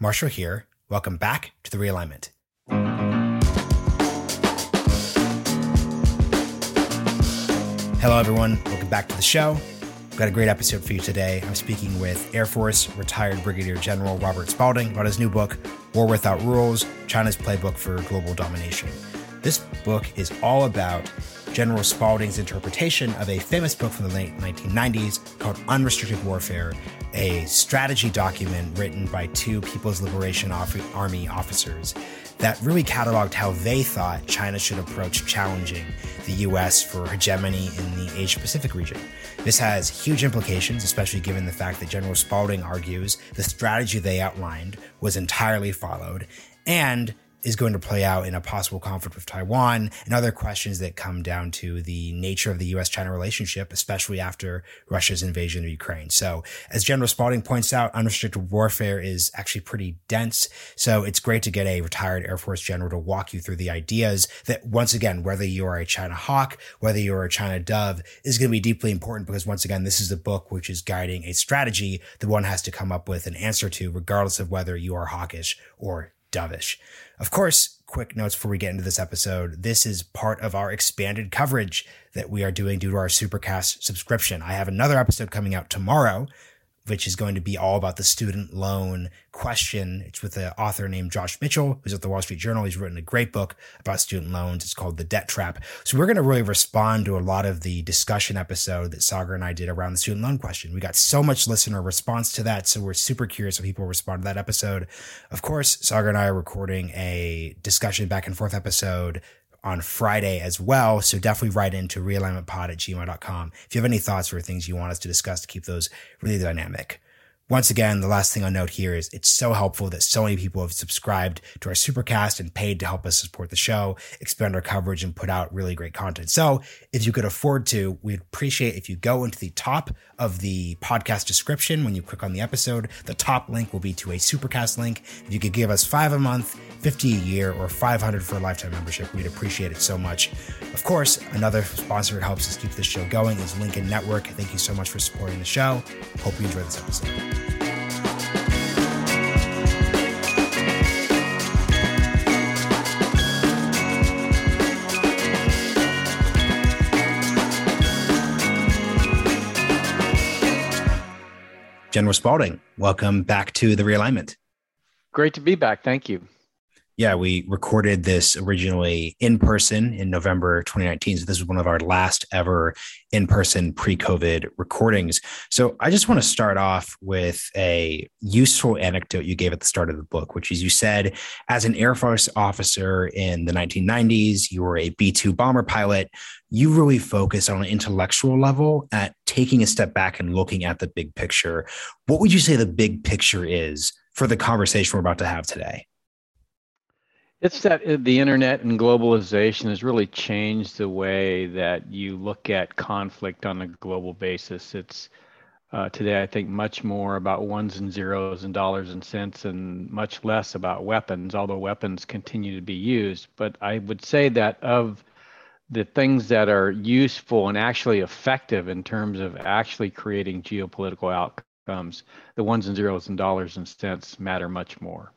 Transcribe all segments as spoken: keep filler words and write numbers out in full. Marshall here. Welcome back to The Realignment. Hello, everyone. Welcome back to the show. We've got a great episode for you today. I'm speaking with Air Force retired Brigadier General Robert Spalding about his new book, War Without Rules, China's Playbook for Global Domination. This book is all about General Spalding's interpretation of a famous book from the late nineteen nineties called Unrestricted Warfare, a strategy document written by two People's Liberation Army officers that really cataloged how they thought China should approach challenging the U S for hegemony in the Asia-Pacific region. This has huge implications, especially given the fact that General Spalding argues the strategy they outlined was entirely followed and is going to play out in a possible conflict with Taiwan and other questions that come down to the nature of the U S-China relationship, especially after Russia's invasion of Ukraine. So as General Spalding points out, unrestricted warfare is actually pretty dense. So it's great to get a retired Air Force general to walk you through the ideas that, once again, whether you are a China hawk, whether you're a China dove, is going to be deeply important because, once again, this is a book which is guiding a strategy that one has to come up with an answer to, regardless of whether you are hawkish or dovish. Of course, quick notes before we get into this episode. This is part of our expanded coverage that we are doing due to our Supercast subscription. I have another episode coming out tomorrow, which is going to be all about the student loan question. It's with an author named Josh Mitchell, who's at the Wall Street Journal. He's written a great book about student loans. It's called The Debt Trap. So we're going to really respond to a lot of the discussion episode that Sagar and I did around the student loan question. We got so much listener response to that, so we're super curious how people respond to that episode. Of course, Sagar and I are recording a discussion back and forth episode on Friday as well. So definitely write into realignmentpod at gmail dot com if you have any thoughts or things you want us to discuss to keep those really dynamic. Once again, the last thing I'll note here is it's so helpful that so many people have subscribed to our Supercast and paid to help us support the show, expand our coverage, and put out really great content. So if you could afford to, we'd appreciate if you go into the top of the podcast description when you click on the episode. The top link will be to a Supercast link. If you could give us five a month, fifty a year, or five hundred for a lifetime membership, we'd appreciate it so much. Of course, another sponsor that helps us keep this show going is Lincoln Network. Thank you so much for supporting the show. Hope you enjoy this episode. General Spalding, welcome back to The Realignment. Great to be back. Thank you. Yeah, we recorded this originally in person in November twenty nineteen. So this was one of our last ever in-person pre-COVID recordings. So I just want to start off with a useful anecdote you gave at the start of the book, which is you said, as an Air Force officer in the nineteen nineties, you were a B two bomber pilot. You really focused on an intellectual level at taking a step back and looking at the big picture. What would you say the big picture is for the conversation we're about to have today? It's that the internet and globalization has really changed the way that you look at conflict on a global basis. It's uh, today, I think, much more about ones and zeros and dollars and cents and much less about weapons, although weapons continue to be used. But I would say that of the things that are useful and actually effective in terms of actually creating geopolitical outcomes, the ones and zeros and dollars and cents matter much more.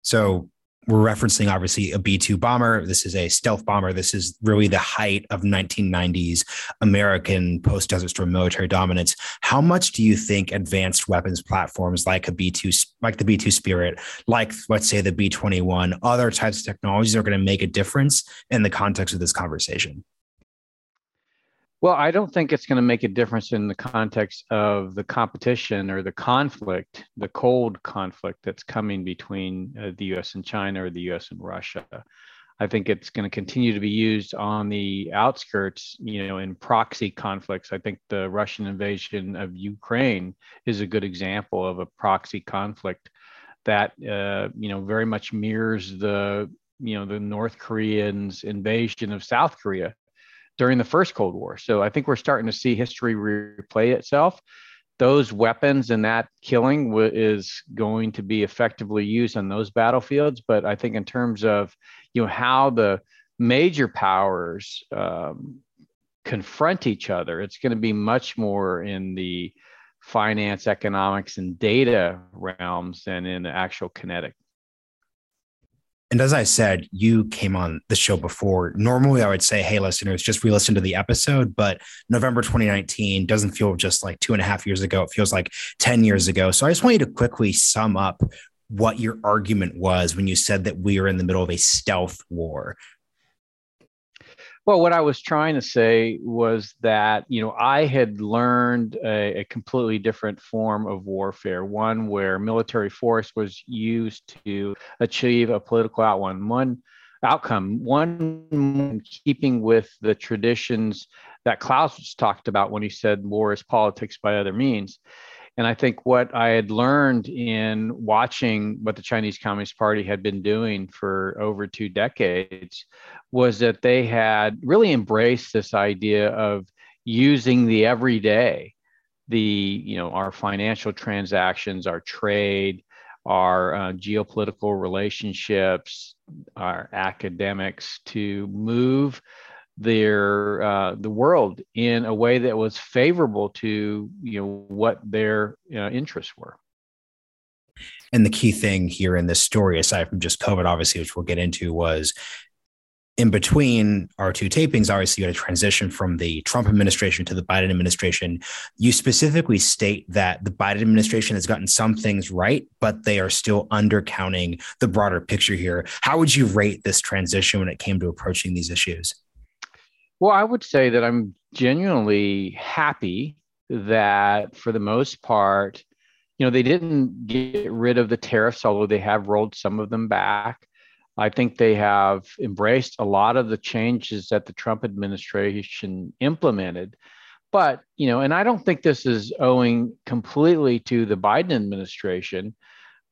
So we're referencing, obviously, a B two bomber. This is a stealth bomber. This is really the height of nineteen nineties American post-Desert Storm military dominance. How much do you think advanced weapons platforms like a B two, like the B two Spirit, like, let's say, the B twenty-one, other types of technologies are going to make a difference in the context of this conversation? Well, I don't think it's going to make a difference in the context of the competition or the conflict, the cold conflict that's coming between uh, the U S and China or the U S and Russia. I think it's going to continue to be used on the outskirts, you know, in proxy conflicts. I think the Russian invasion of Ukraine is a good example of a proxy conflict that, uh, you know, very much mirrors the, you know, the North Koreans' invasion of South Korea during the first Cold War. So I think we're starting to see history replay itself. Those weapons and that killing w- is going to be effectively used on those battlefields. But I think in terms of, you know, how the major powers um, confront each other, it's going to be much more in the finance, economics, and data realms than in the actual kinetic. And as I said, you came on the show before. Normally, I would say, hey, listeners, just re-listen to the episode. But November twenty nineteen doesn't feel just like two and a half years ago. It feels like ten years ago. So I just want you to quickly sum up what your argument was when you said that we are in the middle of a stealth war. Well, what I was trying to say was that, you know, I had learned a, a completely different form of warfare, one where military force was used to achieve a political outcome, one outcome, one in keeping with the traditions that Clausewitz talked about when he said war is politics by other means. And I think what I had learned in watching what the Chinese Communist Party had been doing for over two decades was that they had really embraced this idea of using the everyday, the, you know, our financial transactions, our trade, our uh, geopolitical relationships, our academics to move their uh, the world in a way that was favorable to, you know, what their uh, interests were. And the key thing here in this story, aside from just COVID, obviously, which we'll get into, was in between our two tapings, obviously, you had a transition from the Trump administration to the Biden administration. You specifically state that the Biden administration has gotten some things right, but they are still undercounting the broader picture here. How would you rate this transition when it came to approaching these issues? Well, I would say that I'm genuinely happy that for the most part, you know, they didn't get rid of the tariffs, although they have rolled some of them back. I think they have embraced a lot of the changes that the Trump administration implemented. But, you know, and I don't think this is owing completely to the Biden administration,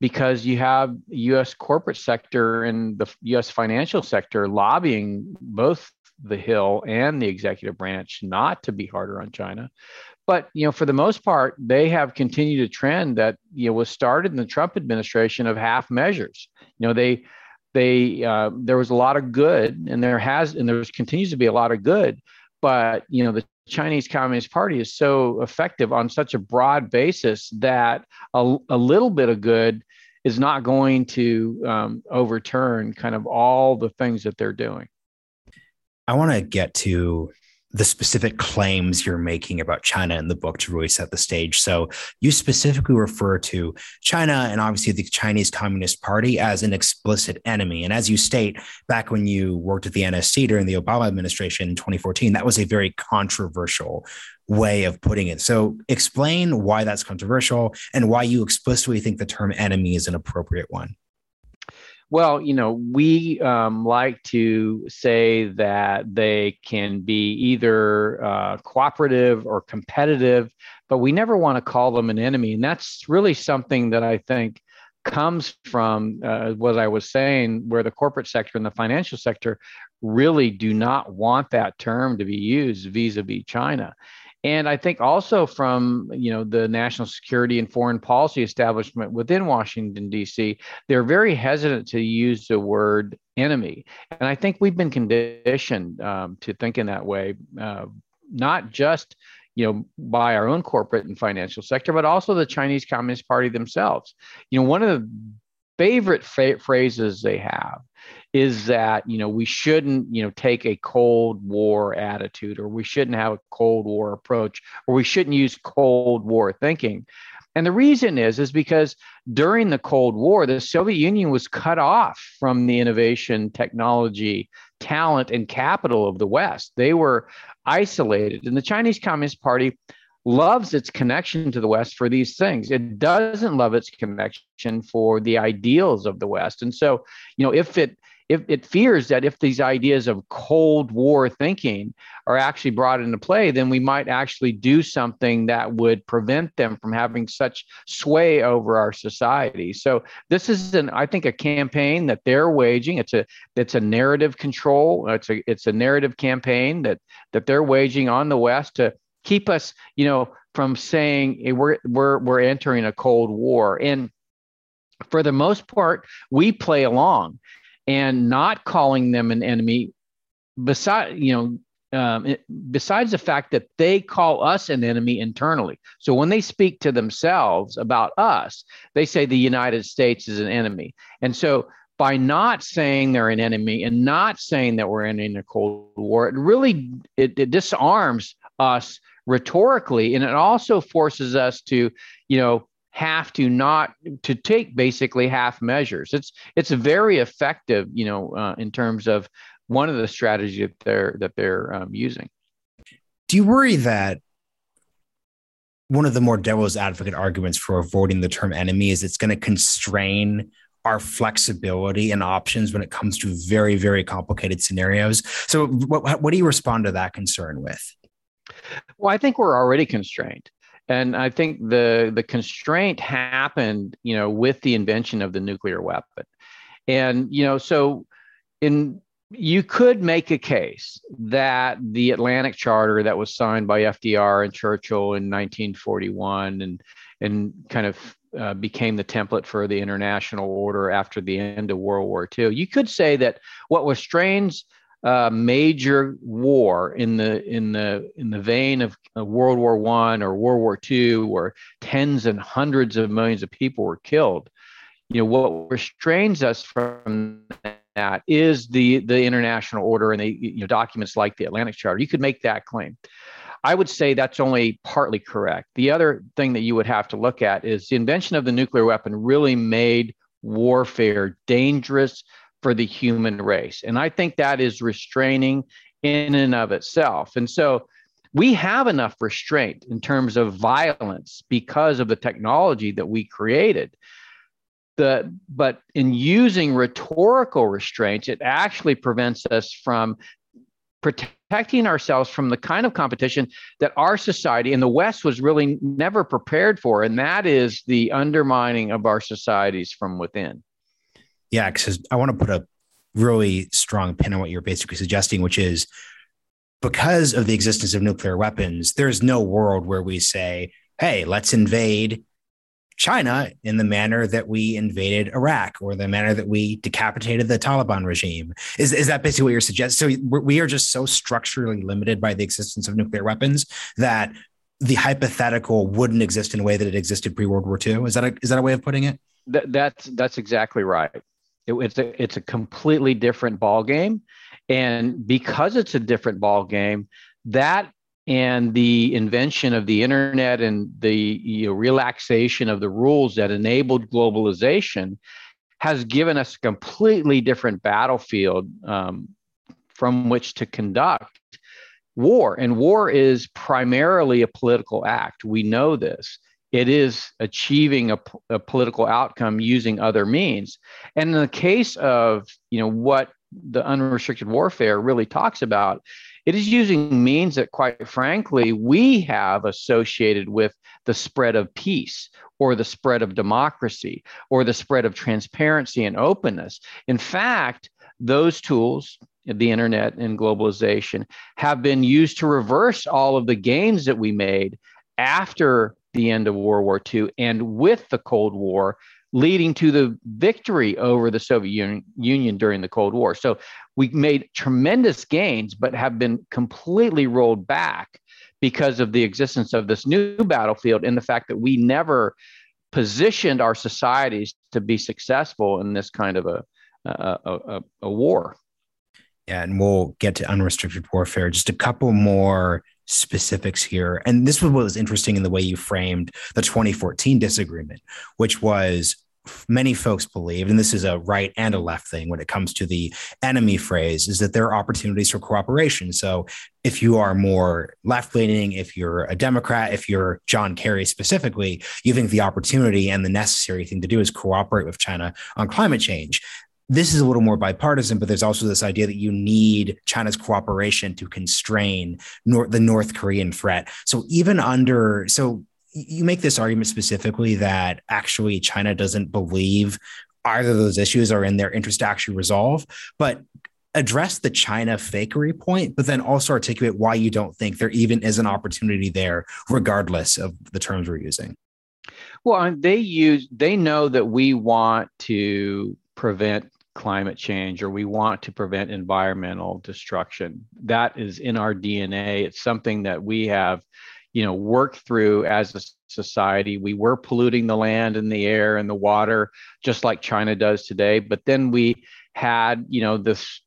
because you have U S corporate sector and the U S financial sector lobbying both the Hill and the executive branch not to be harder on China. But, you know, for the most part, they have continued a trend that, you know, was started in the Trump administration of half measures. You know, they, they, uh, there was a lot of good, and there has, and there continues to be a lot of good, but, you know, the Chinese Communist Party is so effective on such a broad basis that a, a little bit of good is not going to um, overturn kind of all the things that they're doing. I want to get to the specific claims you're making about China in the book to really set the stage. So you specifically refer to China and obviously the Chinese Communist Party as an explicit enemy. And as you state, back when you worked at the N S C during the Obama administration in twenty fourteen, that was a very controversial way of putting it. So explain why that's controversial and why you explicitly think the term enemy is an appropriate one. Well, you know, we um, like to say that they can be either uh, cooperative or competitive, but we never want to call them an enemy. And that's really something that I think comes from uh, what I was saying, where the corporate sector and the financial sector really do not want that term to be used vis-a-vis China. And I think also from, you know, the national security and foreign policy establishment within Washington, D C, they're very hesitant to use the word enemy. And I think we've been conditioned um, to think in that way, uh, not just, you know, by our own corporate and financial sector, but also the Chinese Communist Party themselves. You know, one of the favorite fa- phrases they have is that, you know, we shouldn't, you know, take a Cold War attitude, or we shouldn't have a Cold War approach, or we shouldn't use Cold War thinking. And the reason is, is because during the Cold War, the Soviet Union was cut off from the innovation, technology, talent, and capital of the West. They were isolated. And the Chinese Communist Party loves its connection to the West for these things. It doesn't love its connection for the ideals of the West. And so, you know, if it if it fears that if these ideas of Cold War thinking are actually brought into play, then we might actually do something that would prevent them from having such sway over our society. So this is an, I think, a campaign that they're waging. It's a it's a narrative control. It's a it's a narrative campaign that that they're waging on the West to keep us, you know, from saying we're we're we're entering a Cold War. And for the most part, we play along and not calling them an enemy. Besides, you know, um, it, besides the fact that they call us an enemy internally. So when they speak to themselves about us, they say the United States is an enemy. And so by not saying they're an enemy and not saying that we're ending the Cold War, it really it, it disarms us rhetorically, and it also forces us to, you know, have to not to take basically half measures. It's it's very effective, you know, uh, in terms of one of the strategies that they're that they're um, using. Do you worry that one of the more devil's advocate arguments for avoiding the term enemy is it's going to constrain our flexibility and options when it comes to very, very complicated scenarios? So what, what do you respond to that concern with? Well, I think we're already constrained. And I think the, the constraint happened, you know, with the invention of the nuclear weapon. And, you know, so in you could make a case that the Atlantic Charter that was signed by F D R and Churchill in nineteen forty-one and and kind of uh, became the template for the international order after the end of World War Two. You could say that what restrains uh, major war in the in the in the vein of World War One or World War Two, where tens and hundreds of millions of people were killed, you know, what restrains us from that is the the international order and the you know documents like the Atlantic Charter. You could make that claim. I would say that's only partly correct. The other thing that you would have to look at is the invention of the nuclear weapon really made warfare dangerous for the human race. And I think that is restraining in and of itself. And so we have enough restraint in terms of violence because of the technology that we created. The, but in using rhetorical restraints, it actually prevents us from protecting ourselves from the kind of competition that our society in the West was really never prepared for. And that is the undermining of our societies from within. Yeah, because I want to put a really strong pin on what you're basically suggesting, which is because of the existence of nuclear weapons, there's no world where we say, hey, let's invade China in the manner that we invaded Iraq or the manner that we decapitated the Taliban regime. Is is that basically what you're suggesting? So we are just so structurally limited by the existence of nuclear weapons that the hypothetical wouldn't exist in a way that it existed pre-World War Two. Is that a, is that a way of putting it? That, that's that's exactly right. It, it's a, it's a completely different ball game, and because it's a different ball game, that and the invention of the internet and the you know, relaxation of the rules that enabled globalization has given us a completely different battlefield um, from which to conduct war. And war is primarily a political act. We know this. It is achieving a, a political outcome using other means. And in the case of you know what the unrestricted warfare really talks about, it is using means that, quite frankly, we have associated with the spread of peace or the spread of democracy or the spread of transparency and openness. In fact, those tools, the internet and globalization, have been used to reverse all of the gains that we made after the end of World War Two and with the Cold War, leading to the victory over the Soviet Union, Union during the Cold War. So we made tremendous gains, but have been completely rolled back because of the existence of this new battlefield and the fact that we never positioned our societies to be successful in this kind of a, a, a, a war. Yeah, and we'll get to unrestricted warfare. Just a couple more specifics here. And this was what was interesting in the way you framed the twenty fourteen disagreement, which was many folks believed, and this is a right and a left thing when it comes to the enemy phrase, is that there are opportunities for cooperation. So if you are more left-leaning, if you're a Democrat, if you're John Kerry specifically, you think the opportunity and the necessary thing to do is cooperate with China on climate change. This is a little more bipartisan, but there's also this idea that you need China's cooperation to constrain nor- the North Korean threat. So even under, so you make this argument specifically that actually China doesn't believe either of those issues are in their interest to actually resolve, but address the China fakery point, but then also articulate why you don't think there even is an opportunity there, regardless of the terms we're using. Well, they use, they know that we want to prevent climate change, or we want to prevent environmental destruction. That is in our D N A. It's something that we have, you know, worked through as a society. We were polluting the land and the air and the water, just like China does today. But then we had, you know, this,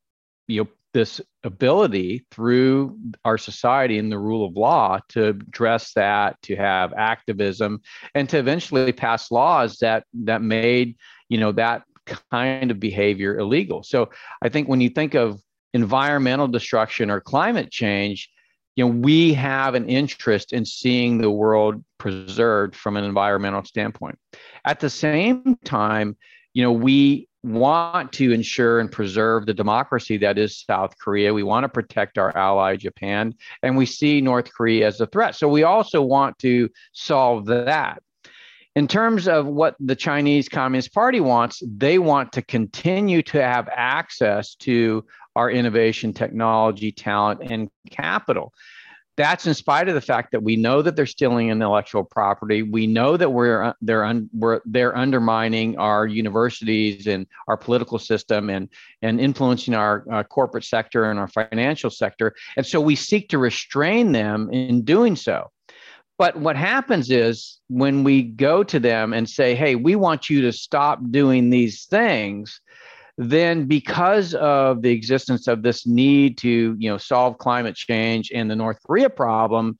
you know, this ability through our society and the rule of law to address that, to have activism, and to eventually pass laws that that made, you know, that kind of behavior illegal. So I think when you think of environmental destruction or climate change, you know, we have an interest in seeing the world preserved from an environmental standpoint. At the same time, you know, we want to ensure and preserve the democracy that is South Korea. We want to protect our ally, Japan, and we see North Korea as a threat. So we also want to solve that. In terms of what the Chinese Communist Party wants, they want to continue to have access to our innovation, technology, talent, and capital. That's in spite of the fact that we know that they're stealing intellectual property. We know that we're they're un, we're they're undermining our universities and our political system, and and influencing our uh, corporate sector and our financial sector. And so we seek to restrain them in doing so. But what happens is when we go to them and say, hey, we want you to stop doing these things, then because of the existence of this need to, you know, solve climate change and the North Korea problem,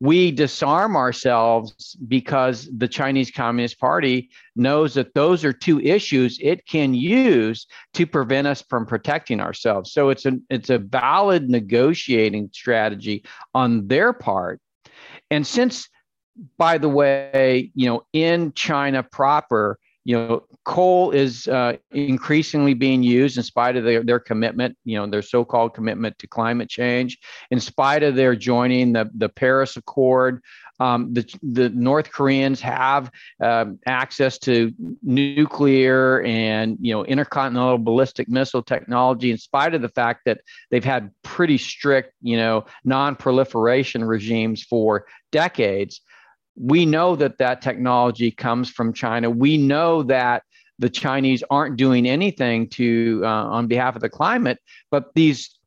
we disarm ourselves because the Chinese Communist Party knows that those are two issues it can use to prevent us from protecting ourselves. So it's an, it's a valid negotiating strategy on their part. And since, by the way, you know, in China proper, you know, coal is uh, increasingly being used in spite of their, their commitment, you know, their so-called commitment to climate change, in spite of their joining the, the Paris Accord. Um, the, the North Koreans have um, access to nuclear and, you know, intercontinental ballistic missile technology, in spite of the fact that they've had pretty strict, you know, non-proliferation regimes for decades. We know that that technology comes from China. We know that the Chinese aren't doing anything to uh, on behalf of the climate, but these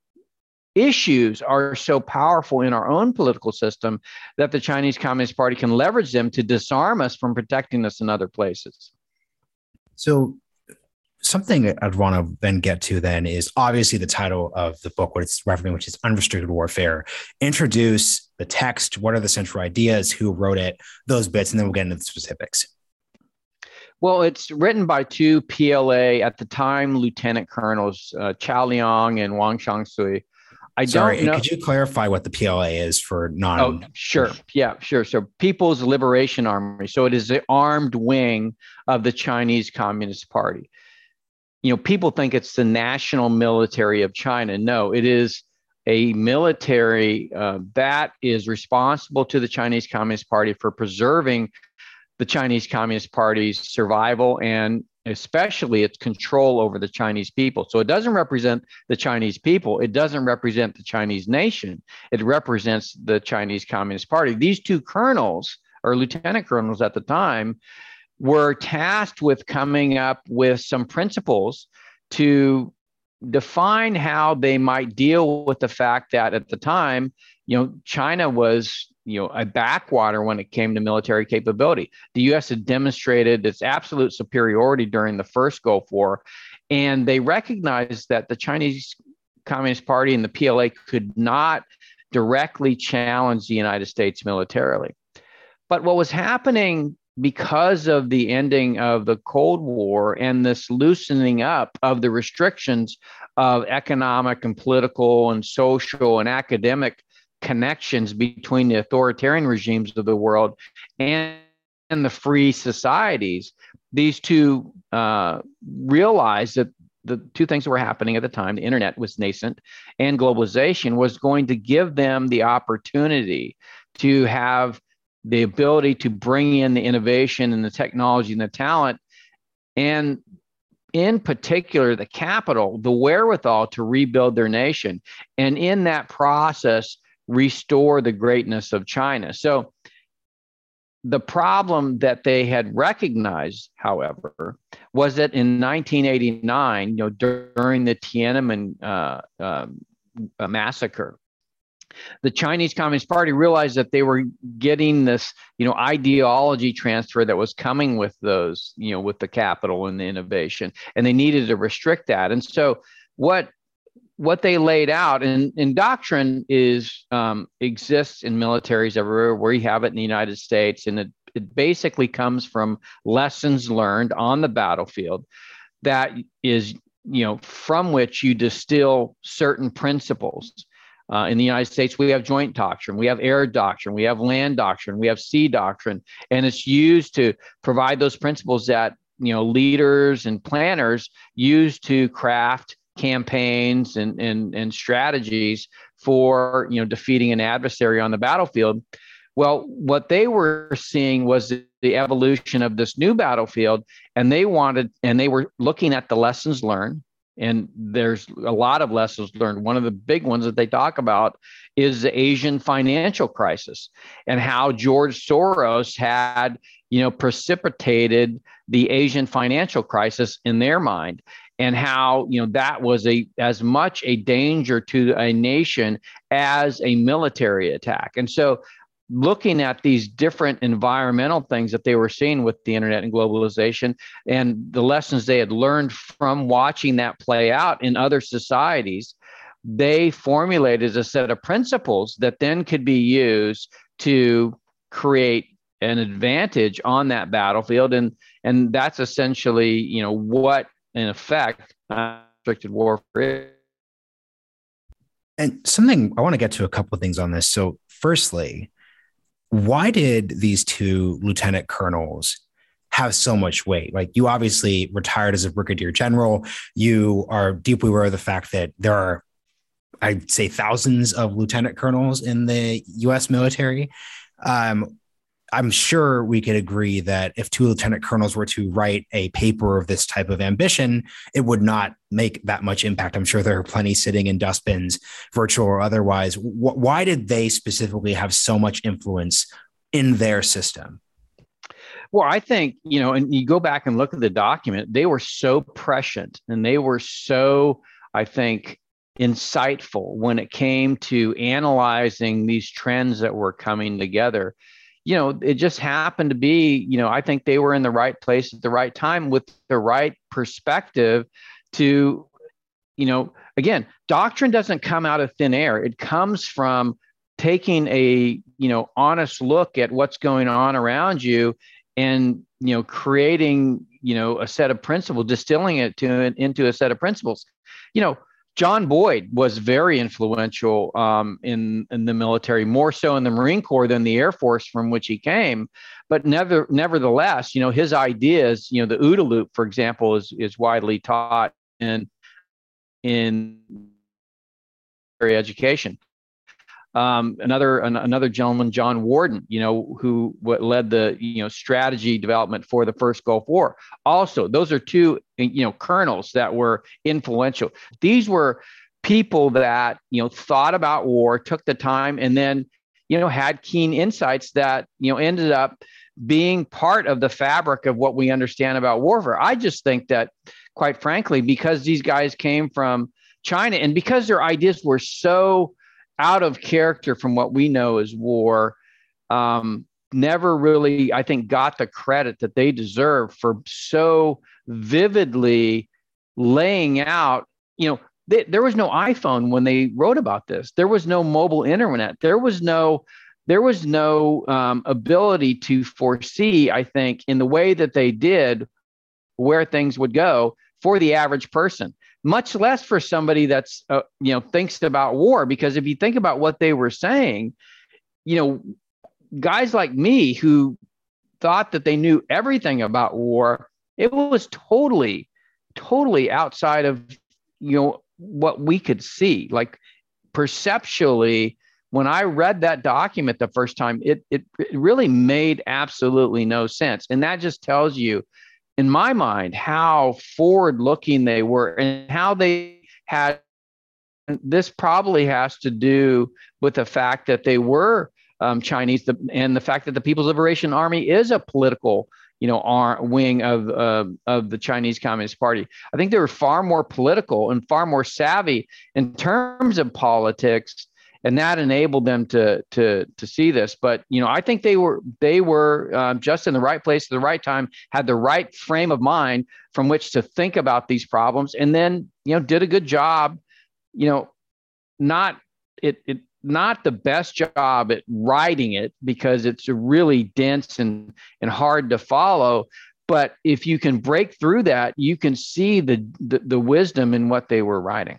issues are so powerful in our own political system that the Chinese Communist Party can leverage them to disarm us from protecting us in other places. So something I'd want to then get to then is obviously the title of the book, what it's referencing, which is Unrestricted Warfare. Introduce the text. What are the central ideas? Who wrote it? Those bits, and then we'll get into the specifics. Well, it's written by two P L A at the time lieutenant colonels, uh, Qiao Liang and Wang Changsui. I Sorry, don't know. Could you clarify what the P L A is for non? Oh, sure. Yeah, sure. So People's Liberation Army. So it is the armed wing of the Chinese Communist Party. You know, people think it's the national military of China. No, it is a military uh, that is responsible to the Chinese Communist Party for preserving the Chinese Communist Party's survival and especially its control over the Chinese people. So it doesn't represent the Chinese people. It doesn't represent the Chinese nation. It represents the Chinese Communist Party. These two colonels, or lieutenant colonels at the time, were tasked with coming up with some principles to define how they might deal with the fact that at the time, you know, China was, you know, a backwater when it came to military capability. The U S had demonstrated its absolute superiority during the first Gulf War, and they recognized that the Chinese Communist Party and the P L A could not directly challenge the United States militarily. But what was happening because of the ending of the Cold War and this loosening up of the restrictions of economic and political and social and academic connections between the authoritarian regimes of the world and, and the free societies, these two uh, realized that the two things that were happening at the time, the internet was nascent and globalization, was going to give them the opportunity to have the ability to bring in the innovation and the technology and the talent, and in particular, the capital, the wherewithal to rebuild their nation. And in that process, restore the greatness of China. So The problem that they had recognized, however, was that in nineteen eighty-nine, you know, during the Tiananmen uh, uh, massacre, the Chinese Communist Party realized that they were getting this, you know, ideology transfer that was coming with those, you know, with the capital and the innovation, and they needed to restrict that. And so, what what they laid out in, in doctrine is um, exists in militaries everywhere. We have it in the United States, and it, it basically comes from lessons learned on the battlefield that is, you know, from which you distill certain principles. Uh, in the United States, we have joint doctrine, we have air doctrine, we have land doctrine, we have sea doctrine, and it's used to provide those principles that, you know, leaders and planners use to craft campaigns and, and, and strategies for, you know, defeating an adversary on the battlefield. Well, what they were seeing was the evolution of this new battlefield, and they wanted, and they were looking at the lessons learned. And there's a lot of lessons learned. One of the big ones that they talk about is the Asian financial crisis and how George Soros had, you know, precipitated the Asian financial crisis in their mind. And how, you know, that was a as much a danger to a nation as a military attack. And so looking at these different environmental things that they were seeing with the internet and globalization and the lessons they had learned from watching that play out in other societies, they formulated a set of principles that then could be used to create an advantage on that battlefield. And, and that's essentially, you know, what in effect, unrestricted warfare. And something, I want to get to a couple of things on this. So firstly, why did these two lieutenant colonels have so much weight? Like, you obviously retired as a brigadier general. You are deeply aware of the fact that there are, I'd say, thousands of lieutenant colonels in the U S military. Um, I'm sure we could agree that if two lieutenant colonels were to write a paper of this type of ambition, it would not make that much impact. I'm sure there are plenty sitting in dustbins, virtual or otherwise. Why did they specifically have so much influence in their system? Well, I think, you know, and you go back and look at the document, they were so prescient and they were so, I think, insightful when it came to analyzing these trends that were coming together. You know, it just happened to be, you know, I think they were in the right place at the right time with the right perspective to, you know, again, doctrine doesn't come out of thin air. It comes from taking a, you know, honest look at what's going on around you and, you know, creating, you know, a set of principles, distilling it to into a set of principles. You know, John Boyd was very influential um, in, in the military, more so in the Marine Corps than the Air Force from which he came. But never, nevertheless, you know, his ideas, you know, the OODA loop, for example, is is widely taught in in military education. Um, another an, another gentleman, John Warden, you know, who what led the, you know, strategy development for the first Gulf War. Also, those are two, you know, colonels that were influential. These were people that, you know, thought about war, took the time, and then, you know, had keen insights that, you know, ended up being part of the fabric of what we understand about warfare. I just think that, quite frankly, because these guys came from China and because their ideas were so out of character from what we know as war, um, never really, I think, got the credit that they deserve for so vividly laying out, you know, they, there was no iPhone when they wrote about this. There was no mobile internet. There was no, there was no um, ability to foresee, I think, in the way that they did, where things would go for the average person, much less for somebody that's, uh, you know, thinks about war. Because if you think about what they were saying, you know, guys like me who thought that they knew everything about war, it was totally, totally outside of, you know, what we could see. Like, perceptually, when I read that document the first time, it it, it really made absolutely no sense. And that just tells you, in my mind, how forward-looking they were and how they had. This probably has to do with the fact that they were um, Chinese, the, and the fact that the People's Liberation Army is a political, you know, arm, wing of uh, of the Chinese Communist Party. I think they were far more political and far more savvy in terms of politics, and that enabled them to to to see this. But you know, I think they were they were um, just in the right place at the right time, had the right frame of mind from which to think about these problems, and then you know did a good job. You know, not it it not the best job at writing it because it's really dense and and hard to follow. But if you can break through that, you can see the the, the wisdom in what they were writing.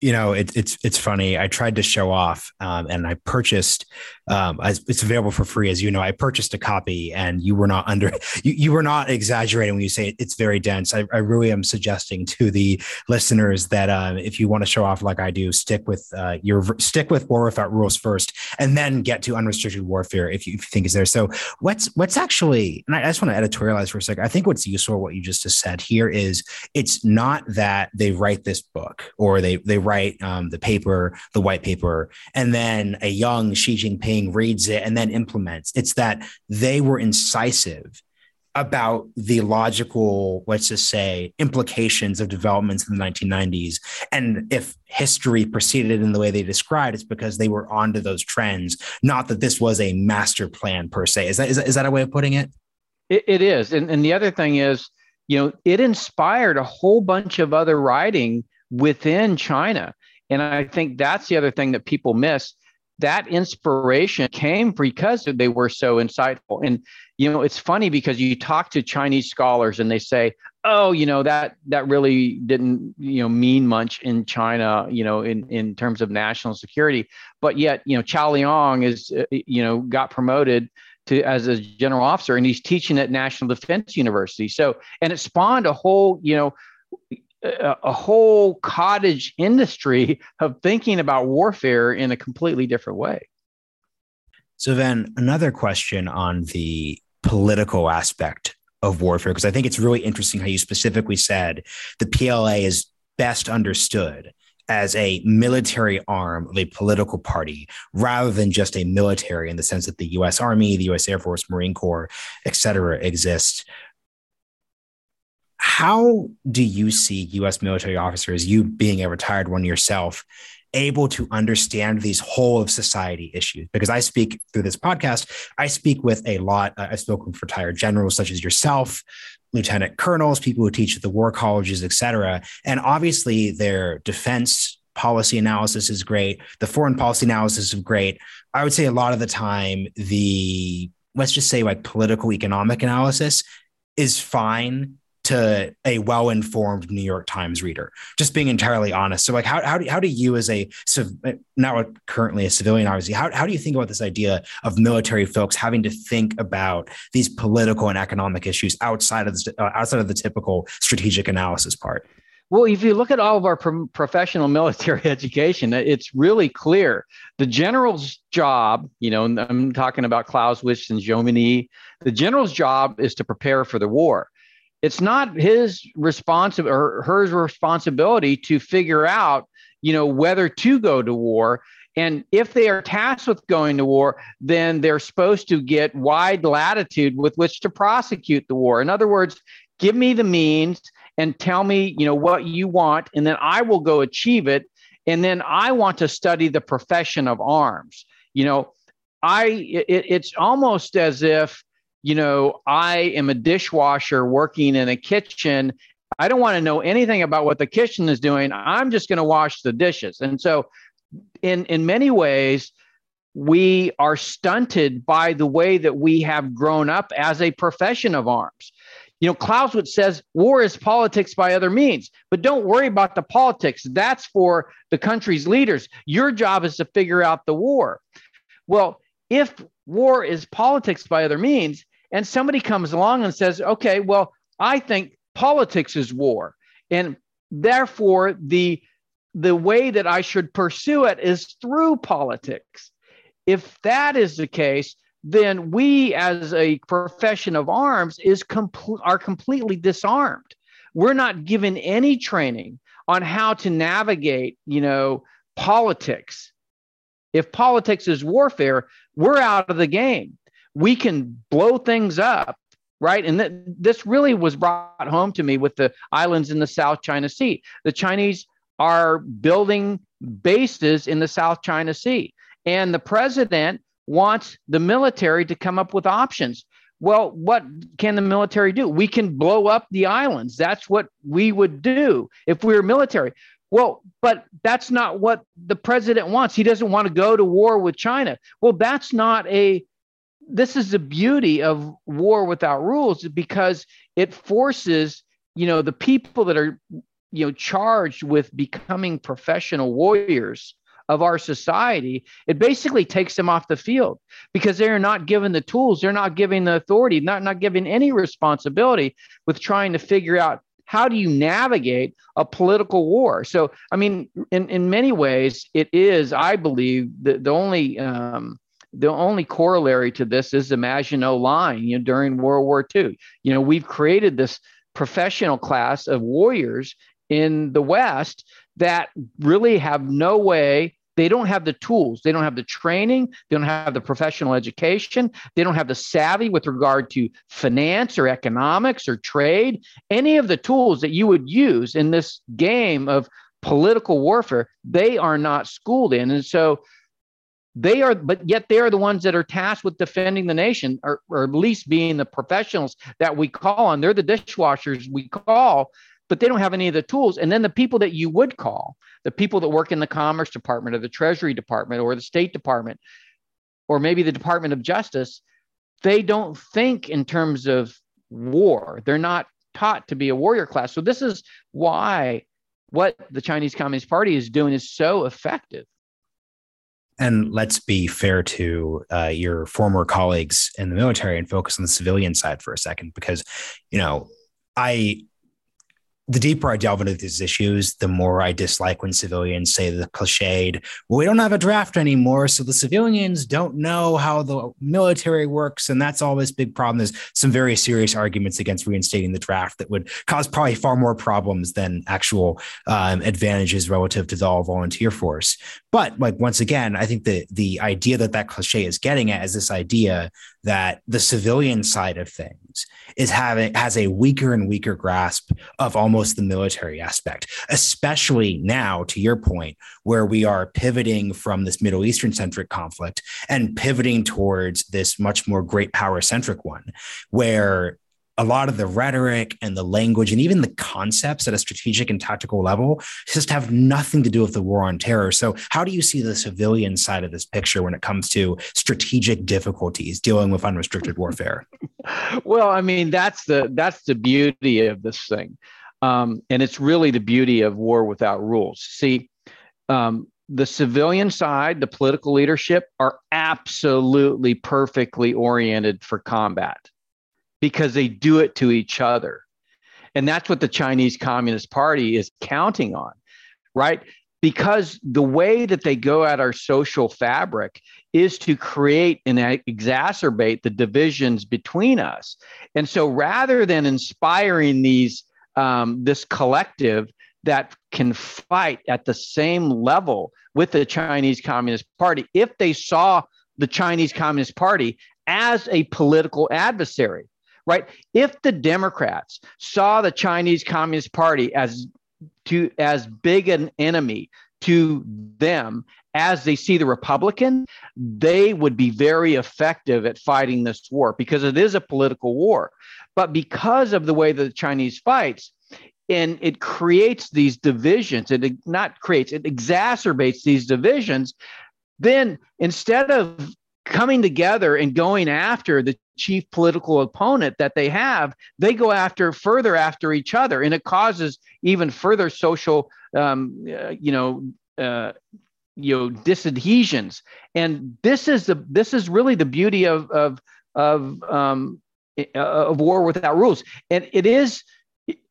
You know, it's it's it's funny. I tried to show off, um, and I purchased. Um, it's available for free, as you know. I purchased a copy, and you were not under. You, you were not exaggerating when you say it, it's very dense. I, I really am suggesting to the listeners that um, if you want to show off like I do, stick with uh, your stick with War Without Rules first, and then get to Unrestricted Warfare if you, if you think is there. So what's what's actually, and I just want to editorialize for a second. I think what's useful, what you just said here, is it's not that they write this book or they they write write um, the paper, the white paper, and then a young Xi Jinping reads it and then implements. It's that they were incisive about the logical, let's just say, implications of developments in the nineteen nineties. And if history proceeded in the way they described, it's because they were onto those trends, not that this was a master plan per se. Is that is that, is that a way of putting it? It, it is. And, and the other thing is, you know, it inspired a whole bunch of other writing within China. And I think that's the other thing that people miss. That inspiration came because they were so insightful. And, you know, it's funny because you talk to Chinese scholars and they say, oh, you know, that that really didn't, you know, mean much in China, you know, in, in terms of national security. But yet, you know, Qiao Liang is, uh, you know, got promoted to as a general officer and he's teaching at National Defense University. So, and it spawned a whole, you know, a whole cottage industry of thinking about warfare in a completely different way. So then another question on the political aspect of warfare, because I think it's really interesting how you specifically said the P L A is best understood as a military arm of a political party rather than just a military in the sense that the U S Army, the U S Air Force, Marine Corps, et cetera, exists. How do you see U S military officers, you being a retired one yourself, able to understand these whole of society issues? Because I speak through this podcast, I speak with a lot. Uh, I've spoken with retired generals such as yourself, lieutenant colonels, people who teach at the war colleges, et cetera. And obviously their defense policy analysis is great. The foreign policy analysis is great. I would say a lot of the time, the, let's just say like political economic analysis is fine to a well-informed New York Times reader, just being entirely honest. So like, how, how, do, how do you as a, so not currently a civilian, obviously, how, how do you think about this idea of military folks having to think about these political and economic issues outside of the, uh, outside of the typical strategic analysis part? Well, if you look at all of our pro- professional military education, it's really clear. The general's job, you know, I'm talking about Clausewitz and Jomini, the general's job is to prepare for the war. It's not his responsi- or her responsibility to figure out, you know, whether to go to war. And if they are tasked with going to war, then they're supposed to get wide latitude with which to prosecute the war. In other words, give me the means and tell me, you know, what you want, and then I will go achieve it. And then I want to study the profession of arms. You know, I it, it's almost as if, you know, I am a dishwasher working in a kitchen. I don't want to know anything about what the kitchen is doing. I'm just going to wash the dishes. And so in, in many ways, we are stunted by the way that we have grown up as a profession of arms. You know, Clausewitz says war is politics by other means, but don't worry about the politics. That's for the country's leaders. Your job is to figure out the war. Well, if war is politics by other means, and somebody comes along and says, okay, well, I think politics is war, and therefore the, the way that I should pursue it is through politics. If that is the case, then we as a profession of arms is complete are completely disarmed. We're not given any training on how to navigate, you know, politics If politics is warfare, we're out of the game. We can blow things up, right? And th- this really was brought home to me with the islands in the South China Sea. The Chinese are building bases in the South China Sea, and the president wants the military to come up with options. Well, what can the military do? We can blow up the islands. That's what we would do if we were military. Well, but that's not what the president wants. He doesn't want to go to war with China. Well, that's not a, this is the beauty of War Without Rules, because it forces, you know, the people that are, you know, charged with becoming professional warriors of our society, it basically takes them off the field because they are not given the tools, they're not given the authority, not, not given any responsibility with trying to figure out how do you navigate a political war. So, I mean, in, in many ways, it is, I believe, the, the only um, the only corollary to this is the Maginot Line, you know, during World War Two. You know, we've created this professional class of warriors in the West that really have no way. They don't have the tools. They don't have the training. They don't have the professional education. They don't have the savvy with regard to finance or economics or trade. Any of the tools that you would use in this game of political warfare, they are not schooled in. And so they are, but yet they are the ones that are tasked with defending the nation, or, or at least being the professionals that we call on. They're the dishwashers we call, but they don't have any of the tools. And then the people that you would call, the people that work in the Commerce Department or the Treasury Department or the State Department, or maybe the Department of Justice, they don't think in terms of war. They're not taught to be a warrior class. So this is why what the Chinese Communist Party is doing is so effective. And let's be fair to uh, your former colleagues in the military and focus on the civilian side for a second, because, you know, I... the deeper I delve into these issues, the more I dislike when civilians say the cliched, well, we don't have a draft anymore, so the civilians don't know how the military works, and that's all this big problem. There's some very serious arguments against reinstating the draft that would cause probably far more problems than actual um, advantages relative to the all-volunteer force. But like once again, I think that the idea that that cliche is getting at is this idea that the civilian side of things is having has a weaker and weaker grasp of almost the military aspect, especially now, to your point, where we are pivoting from this Middle Eastern centric conflict and pivoting towards this much more great power centric one, where a lot of the rhetoric and the language and even the concepts at a strategic and tactical level just have nothing to do with the war on terror. So how do you see the civilian side of this picture when it comes to strategic difficulties dealing with unrestricted warfare? Well, I mean, that's the that's the beauty of this thing. Um, and it's really the beauty of War Without Rules. See, um, the civilian side, the political leadership, are absolutely perfectly oriented for combat, because they do it to each other. And that's what the Chinese Communist Party is counting on, right? Because the way that they go at our social fabric is to create and exacerbate the divisions between us. And so rather than inspiring these, um, this collective that can fight at the same level with the Chinese Communist Party, if they saw the Chinese Communist Party as a political adversary, right? If the Democrats saw the Chinese Communist Party as to as big an enemy to them as they see the Republicans, they would be very effective at fighting this war, because it is a political war. But because of the way that the Chinese fights, and it creates these divisions, it not creates, it exacerbates these divisions, then instead of coming together and going after the chief political opponent that they have, they go after further after each other, and it causes even further social, um, uh, you know, uh, you know, disadhesions. And this is the this is really the beauty of of of um, of War Without Rules. And it is,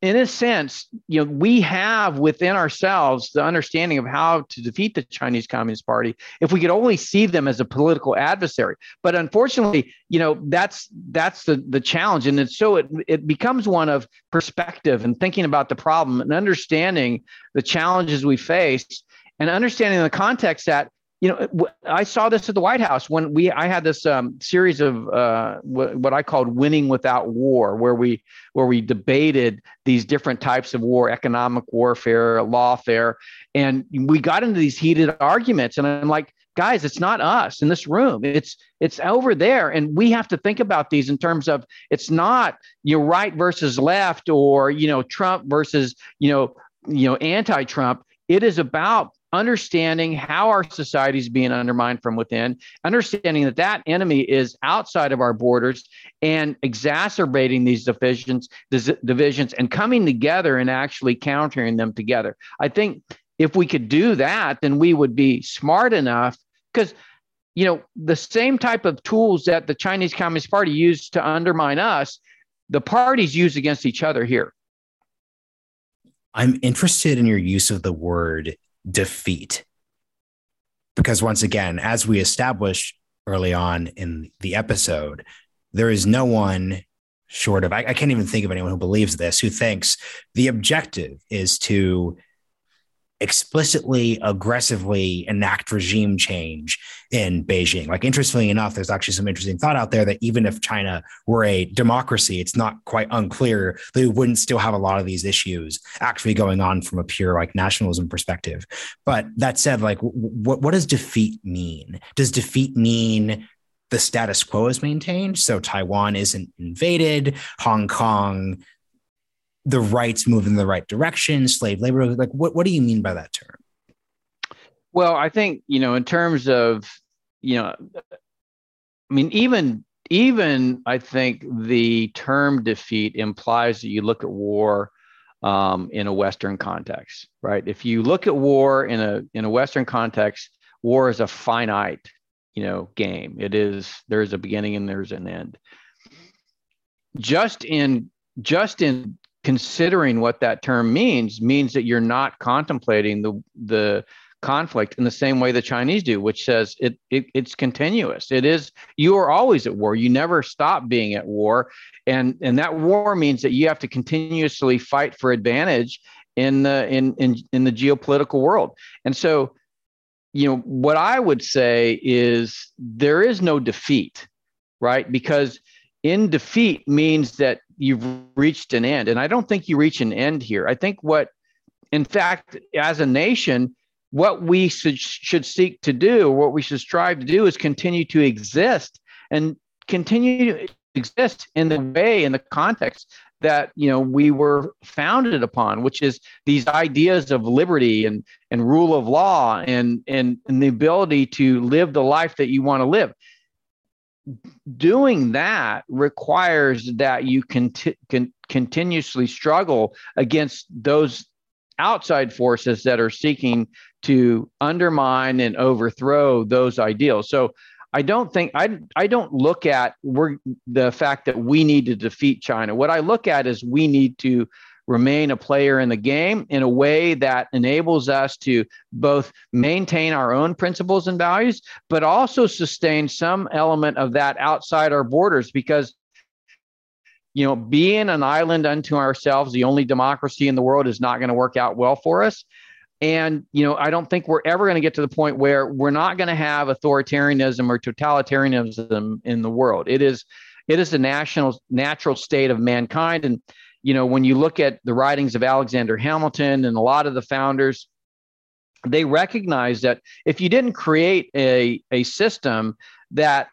in a sense, you know, we have within ourselves the understanding of how to defeat the Chinese Communist Party if we could only see them as a political adversary. But unfortunately, you know, that's that's the, the challenge. And it's, so it, it becomes one of perspective and thinking about the problem and understanding the challenges we face and understanding the context that you know, I saw this at the White House when we I had this um, series of uh, w- what I called winning without war, where we where we debated these different types of war, economic warfare, lawfare. And we got into these heated arguments. And I'm like, guys, it's not us in this room. It's it's over there. And we have to think about these in terms of it's not, you know, right versus left, or, you know, Trump versus, you know, you know, anti-Trump. It is about understanding how our society is being undermined from within, understanding that that enemy is outside of our borders and exacerbating these divisions, these divisions, and coming together and actually countering them together. I think if we could do that, then we would be smart enough, because, you know, the same type of tools that the Chinese Communist Party used to undermine us, the parties use against each other here. I'm interested in your use of the word defeat, because once again, as we established early on in the episode, there is no one short of, I, I can't even think of anyone who believes this, who thinks the objective is to explicitly, aggressively enact regime change in Beijing. Like, interestingly enough, there's actually some interesting thought out there that even if China were a democracy, it's not quite unclear that we wouldn't still have a lot of these issues actually going on from a pure like nationalism perspective. But that said, like, what what does defeat mean? Does defeat mean the status quo is maintained? So Taiwan isn't invaded, Hong Kong, the rights move in the right direction, slave labor, like what, what do you mean by that term? Well, I think, you know, in terms of, you know, I mean, even, even I think the term defeat implies that you look at war um, in a Western context, right? If you look at war in a, in a Western context, war is a finite, you know, game. It is, there's a beginning and there's an end. Just in, just in, considering what that term means, means that you're not contemplating the the conflict in the same way the Chinese do, which says it, it it's continuous. It is, you are always at war. You never stop being at war. And and that war means that you have to continuously fight for advantage in the in in, in the geopolitical world. And so, you know, what I would say is there is no defeat, right? Because in defeat means that you've reached an end. And I don't think you reach an end here. I think what, in fact, as a nation, what we should, should seek to do, what we should strive to do is continue to exist and continue to exist in the way, in the context that, you know, we were founded upon, which is these ideas of liberty and, and rule of law and, and, and the ability to live the life that you want to live. Doing that requires that you can, t- can continuously struggle against those outside forces that are seeking to undermine and overthrow those ideals. So I don't think I I don't look at we're, the fact that we need to defeat China. What I look at is we need to remain a player in the game in a way that enables us to both maintain our own principles and values, but also sustain some element of that outside our borders. Because, you know, being an island unto ourselves, the only democracy in the world, is not going to work out well for us. And, you know, I don't think we're ever going to get to the point where we're not going to have authoritarianism or totalitarianism in the world. It is, it is the national natural state of mankind. And, you know, when you look at the writings of Alexander Hamilton and a lot of the founders, they recognize that if you didn't create a, a system that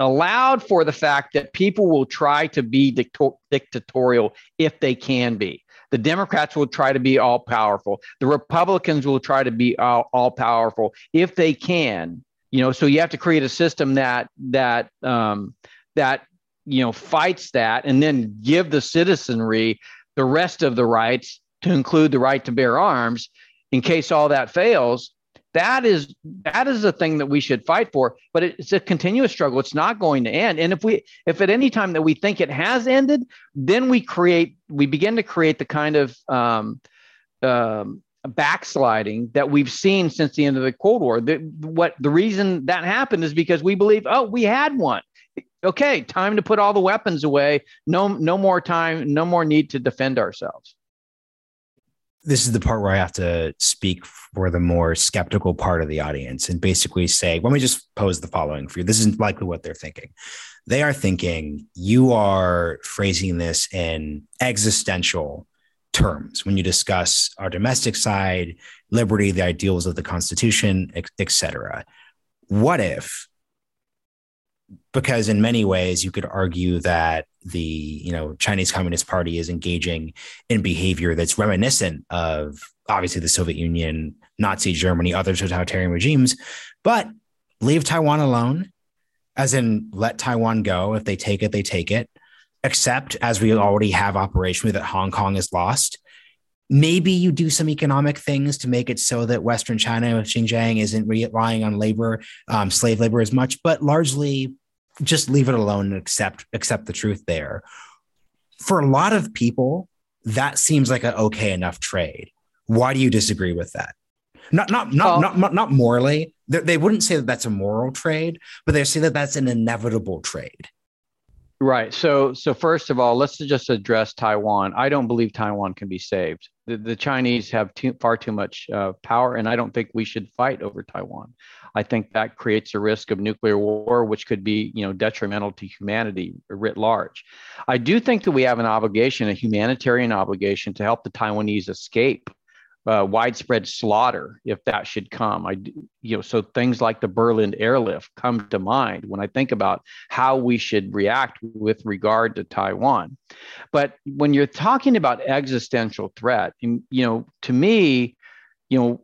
allowed for the fact that people will try to be dicto- dictatorial if they can be. The Democrats will try to be all powerful. The Republicans will try to be all, all powerful if they can. You know, so you have to create a system that that um, that. you know, fights that, and then give the citizenry the rest of the rights, to include the right to bear arms, in case all that fails. That is, that is the thing that we should fight for, but it's a continuous struggle. It's not going to end. And if we, if at any time that we think it has ended, then we create, we begin to create the kind of um, um, backsliding that we've seen since the end of the Cold War. The, what the reason that happened is because we believe, oh, we had one. Okay, time to put all the weapons away. No, no more time, no more need to defend ourselves. this is the part where I have to speak for the more skeptical part of the audience and basically say, let me just pose the following for you. This isn't likely what they're thinking. They are thinking you are phrasing this in existential terms when you discuss our domestic side, liberty, the ideals of the Constitution, et cetera. What if, because in many ways you could argue that the, you know, Chinese Communist Party is engaging in behavior that's reminiscent of obviously the Soviet Union, Nazi Germany, other totalitarian regimes, but leave Taiwan alone, as in let Taiwan go. If they take it, they take it. Except, as we already have operationally, that Hong Kong is lost. Maybe you do some economic things to make it so that Western China, Xinjiang, isn't relying on labor, um, slave labor as much, but largely just leave it alone and accept, accept the truth there. For a lot of people, that seems like an okay enough trade. Why do you disagree with that? Not, not, not, oh. not, not, not morally. They, they wouldn't say that that's a moral trade, but they say that that's an inevitable trade. Right. So so first of all, let's just address Taiwan. I don't believe Taiwan can be saved. The, the Chinese have too, far too much uh, power, and I don't think we should fight over Taiwan. I think that creates a risk of nuclear war, which could be, you know, detrimental to humanity writ large. I do think that we have an obligation, a humanitarian obligation, to help the Taiwanese escape Uh, widespread slaughter, if that should come. I, you know, so things like the Berlin airlift come to mind when I think about how we should react with regard to Taiwan. But when you're talking about existential threat, you know, to me, you know,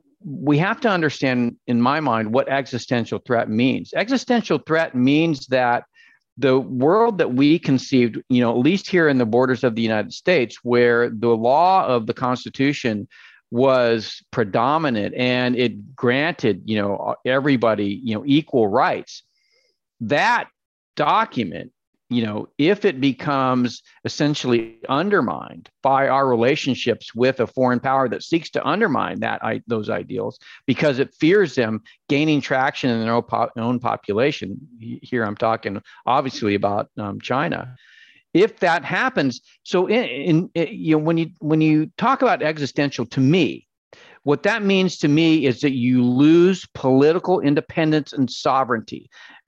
we have to understand, in my mind, what existential threat means. Existential threat means that the world that we conceived, you know, at least here in the borders of the United States, where the law of the Constitution was predominant and it granted, you know, everybody, you know, equal rights. That document, you know, if it becomes essentially undermined by our relationships with a foreign power that seeks to undermine that those ideals because it fears them gaining traction in their own, po- own population. Here I'm talking obviously about um, China. If that happens, so in, in, you know, when you when you talk about existential, to me, what that means to me is that you lose political independence and sovereignty,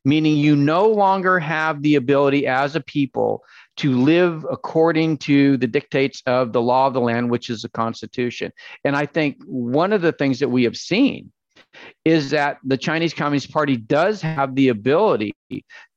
meaning you no longer have the ability as a people to live according to the dictates of the law of the land, which is the Constitution. And I think one of the things that we have seen is that the Chinese Communist Party does have the ability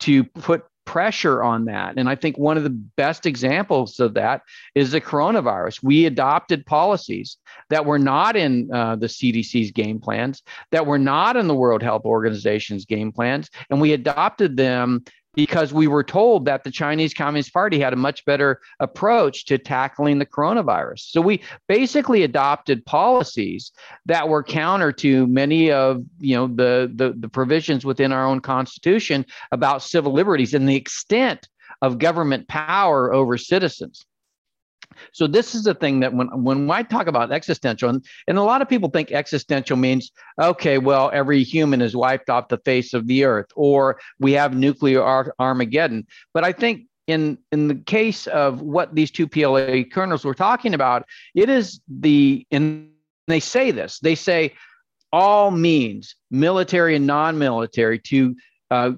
to put pressure on that. And I think one of the best examples of that is the coronavirus. We adopted policies that were not in uh, the C D C's game plans, that were not in the World Health Organization's game plans. And we adopted them because we were told that the Chinese Communist Party had a much better approach to tackling the coronavirus. So we basically adopted policies that were counter to many of, you know, the, the, the provisions within our own Constitution about civil liberties and the extent of government power over citizens. So this is the thing that when, when I talk about existential, and, and a lot of people think existential means, okay, well, every human is wiped off the face of the earth, or we have nuclear ar- Armageddon. But I think in, in the case of what these two P L A colonels were talking about, it is the, and they say this, they say all means, military and non-military, to Uh,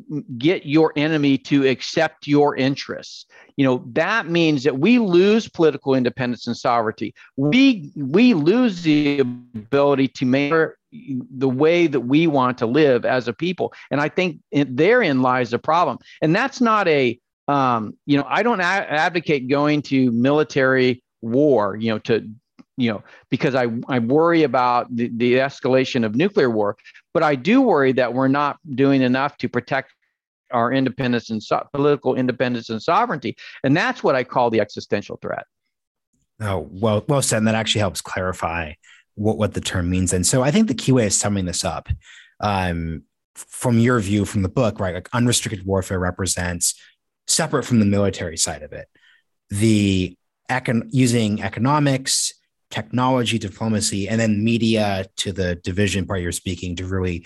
get your enemy to accept your interests. You know, that means that we lose political independence and sovereignty. We we lose the ability to make the way that we want to live as a people. And I think it, therein lies the problem. And that's not a, um, you know, I don't a- advocate going to military war, you know, to You know, because I, I worry about the, the escalation of nuclear war, but I do worry that we're not doing enough to protect our independence and so- political independence and sovereignty. And that's what I call the existential threat. Oh, well, well said. And that actually helps clarify what, what the term means. And so I think the key way of summing this up, um, from your view, from the book, right, like unrestricted warfare represents, separate from the military side of it, the econ- using economics, technology, diplomacy, and then media to the division part you're speaking to really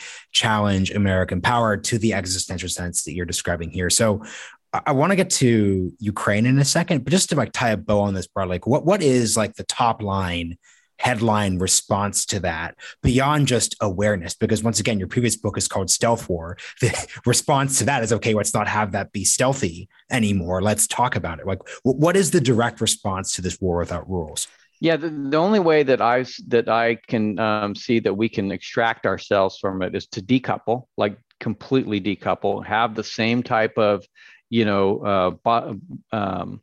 challenge American power to the existential sense that you're describing here. So I, I want to get to Ukraine in a second, but just to like tie a bow on this broad, like what, what is like the top line headline response to that beyond just awareness? Because once again, your previous book is called Stealth War. The response to that is, okay, let's not have that be stealthy anymore. Let's talk about it. Like, what is the direct response to this war without rules? Yeah, the, the only way that I that I can um, see that we can extract ourselves from it is to decouple, like completely decouple, have the same type of, you know, uh, bi- um,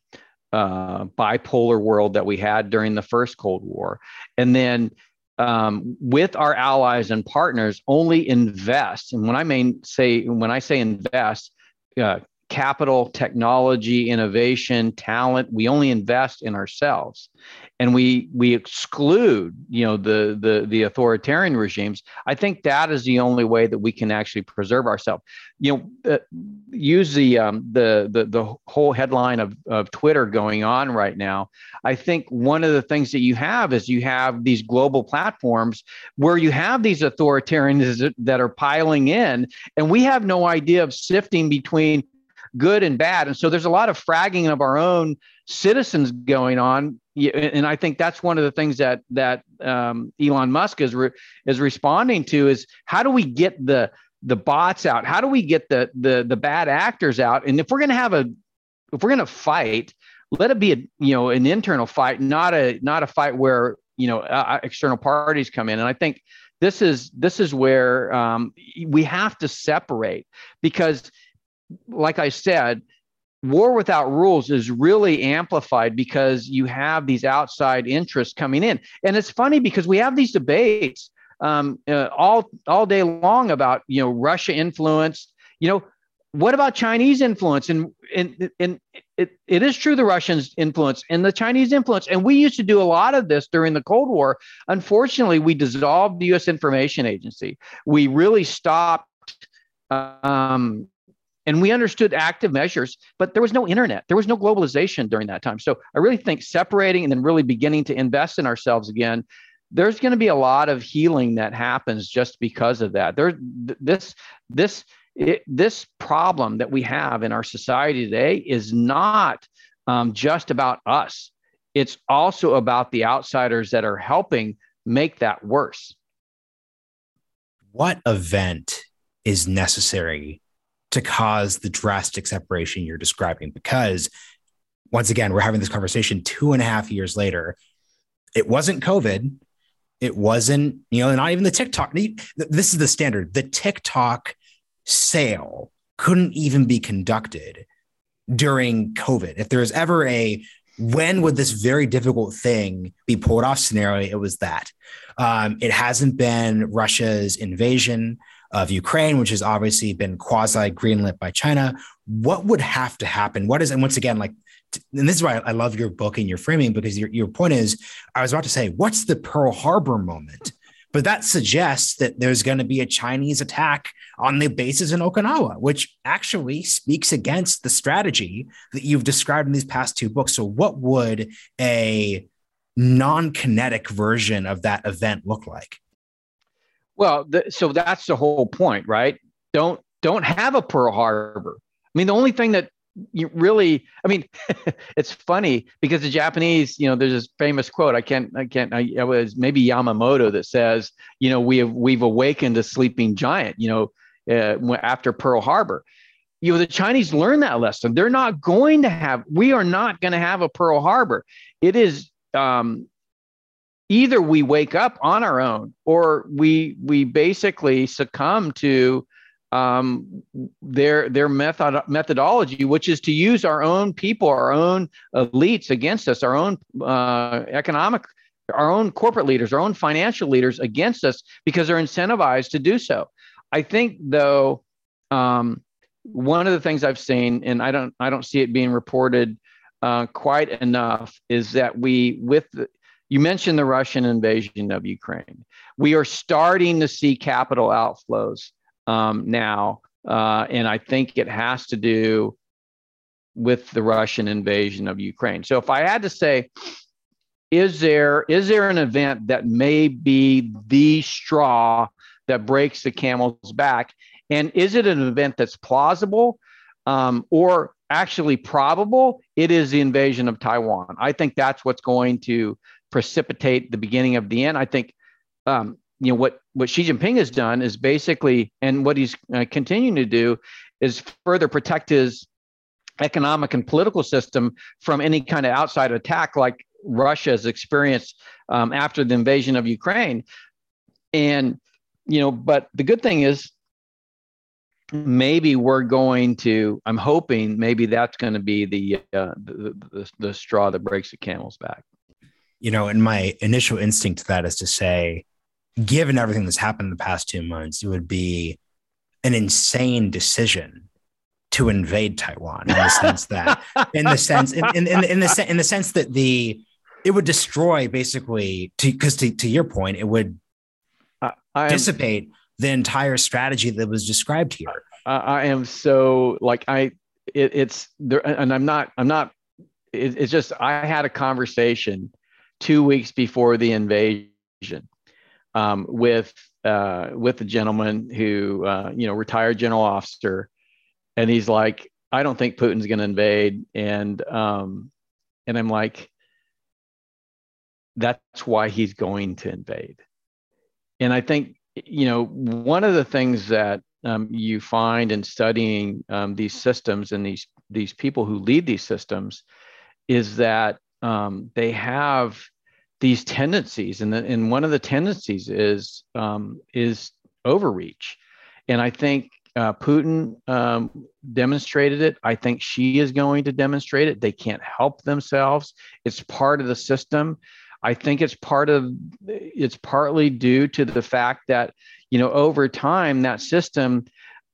uh, bipolar world that we had during the first Cold War, and then um, with our allies and partners, only invest. And when I mean say when I say invest, uh, capital, technology, innovation, talent, we only invest in ourselves. And we we exclude, you know, the the the authoritarian regimes. I think that is the only way that we can actually preserve ourselves. You know, uh, use the um, the the the whole headline of of Twitter going on right now. I think one of the things that you have is you have these global platforms where you have these authoritarians that are piling in, and we have no idea of sifting between good and bad. And so there's a lot of fragging of our own citizens going on. And I think that's one of the things that that um, Elon Musk is re- is responding to is, how do we get the the bots out? How do we get the the the bad actors out? And if we're going to have a if we're going to fight, let it be a, you know, an internal fight, not a not a fight where, you know, uh, external parties come in. And I think this is this is where um, we have to separate, because, like I said, war without rules is really amplified because you have these outside interests coming in. And it's funny because we have these debates um, uh, all all day long about, you know, Russia influence. You know, what about Chinese influence? And and and it, it is true, the Russians influence and the Chinese influence. And we used to do a lot of this during the Cold War. Unfortunately, we dissolved the U S Information Agency. We really stopped. Um, And we understood active measures, but there was no internet. There was no globalization during that time. So I really think separating and then really beginning to invest in ourselves again, there's going to be a lot of healing that happens just because of that. There, this, this, it, this problem that we have in our society today is not um, just about us. It's also about the outsiders that are helping make that worse. What event is necessary to cause the drastic separation you're describing? Because once again, we're having this conversation two and a half years later. It wasn't COVID. It wasn't, you know, not even the TikTok. This is the standard. The TikTok sale couldn't even be conducted during COVID. If there was ever a, when would this very difficult thing be pulled off scenario, it was that. Um, it hasn't been Russia's invasion of Ukraine, which has obviously been quasi greenlit by China. What would have to happen? What is, and once again, like, and this is why I love your book and your framing, because your, your point is, I was about to say, what's the Pearl Harbor moment? But that suggests that there's going to be a Chinese attack on the bases in Okinawa, which actually speaks against the strategy that you've described in these past two books. So what would a non-kinetic version of that event look like? Well, th- so that's the whole point, right? Don't don't have a Pearl Harbor. I mean, the only thing that you really, I mean, it's funny because the Japanese, you know, there's this famous quote. I can't, I can't, I, it was maybe Yamamoto that says, you know, we have we've awakened a sleeping giant, you know, uh, after Pearl Harbor. You know, the Chinese learned that lesson. They're not going to have, we are not going to have a Pearl Harbor. It is. Um, Either we wake up on our own, or we we basically succumb to um, their their method methodology, which is to use our own people, our own elites against us, our own uh, economic, our own corporate leaders, our own financial leaders against us, because they're incentivized to do so. I think, though, um, one of the things I've seen, and I don't I don't see it being reported uh, quite enough, is that we with the, you mentioned the Russian invasion of Ukraine. We are starting to see capital outflows um, now, uh, and I think it has to do with the Russian invasion of Ukraine. So if I had to say, is there is there an event that may be the straw that breaks the camel's back? And is it an event that's plausible um, or actually probable? It is the invasion of Taiwan. I think that's what's going to precipitate the beginning of the end. I think, um, you know, what, what Xi Jinping has done is basically, and what he's uh, continuing to do is further protect his economic and political system from any kind of outside attack like Russia has experienced um, after the invasion of Ukraine. And, you know, but the good thing is, maybe we're going to, I'm hoping maybe that's going to be the, uh, the, the the straw that breaks the camel's back. You know, and my initial instinct to that is to say, given everything that's happened in the past two months, it would be an insane decision to invade Taiwan in the sense that, in the sense, in, in, in, in, the, in the sense that the, it would destroy basically, because to, to, to your point, it would uh, I dissipate am- the entire strategy that was described here. I, I am so like I it, it's there, and I'm not I'm not. It, it's just I had a conversation two weeks before the invasion um, with uh, with a gentleman who uh, you know retired general officer, and he's like, I don't think Putin's going to invade, and um, and I'm like, that's why he's going to invade, and I think. You know, one of the things that um, you find in studying um, these systems and these these people who lead these systems is that um, they have these tendencies, and the, and one of the tendencies is um, is overreach. And I think uh, Putin um, demonstrated it. I think she is going to demonstrate it. They can't help themselves. It's part of the system. I think it's part of it's partly due to the fact that, you know, over time, that system,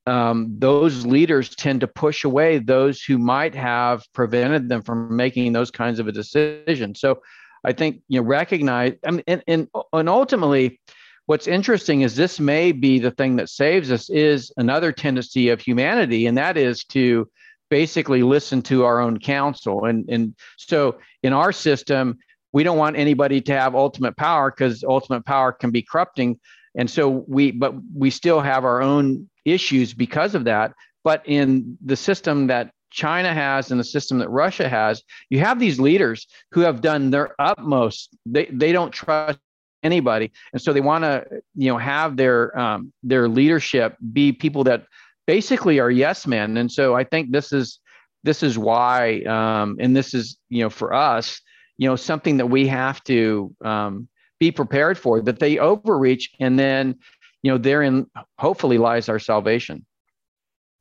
um, those leaders tend to push away those who might have prevented them from making those kinds of a decision. So I think, you know, recognize I mean, and, and, and ultimately, what's interesting is this may be the thing that saves us is another tendency of humanity, and that is to basically listen to our own counsel. And, and so in our system, we don't want anybody to have ultimate power because ultimate power can be corrupting. And so we, but we still have our own issues because of that. But in the system that China has and the system that Russia has, you have these leaders who have done their utmost. They they don't trust anybody. And so they want to, you know, have their, um, their leadership be people that basically are yes men. And so I think this is, this is why, um, and this is, you know, for us, you know, something that we have to um, be prepared for, that they overreach. And then, you know, therein hopefully lies our salvation.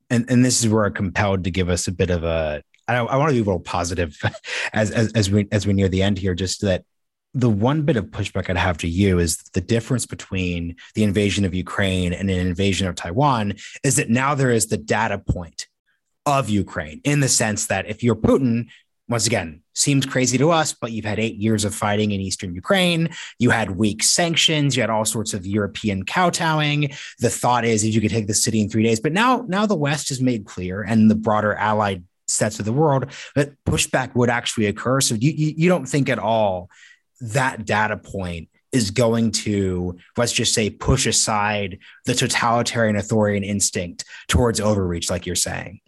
And and this is where I'm compelled to give us a bit of a, I, I want to be a little positive as, as as we as we near the end here, just that the one bit of pushback I'd have to you is the difference between the invasion of Ukraine and an invasion of Taiwan is that now there is the data point of Ukraine, in the sense that if you're Putin, once again, seems crazy to us, but you've had eight years of fighting in eastern Ukraine. You had weak sanctions. You had all sorts of European kowtowing. The thought is that you could take the city in three days. But now, now the West has made clear, and the broader allied sets of the world, that pushback would actually occur. So you, you, you don't think at all that data point is going to, let's just say, push aside the totalitarian authoritarian instinct towards overreach, like you're saying.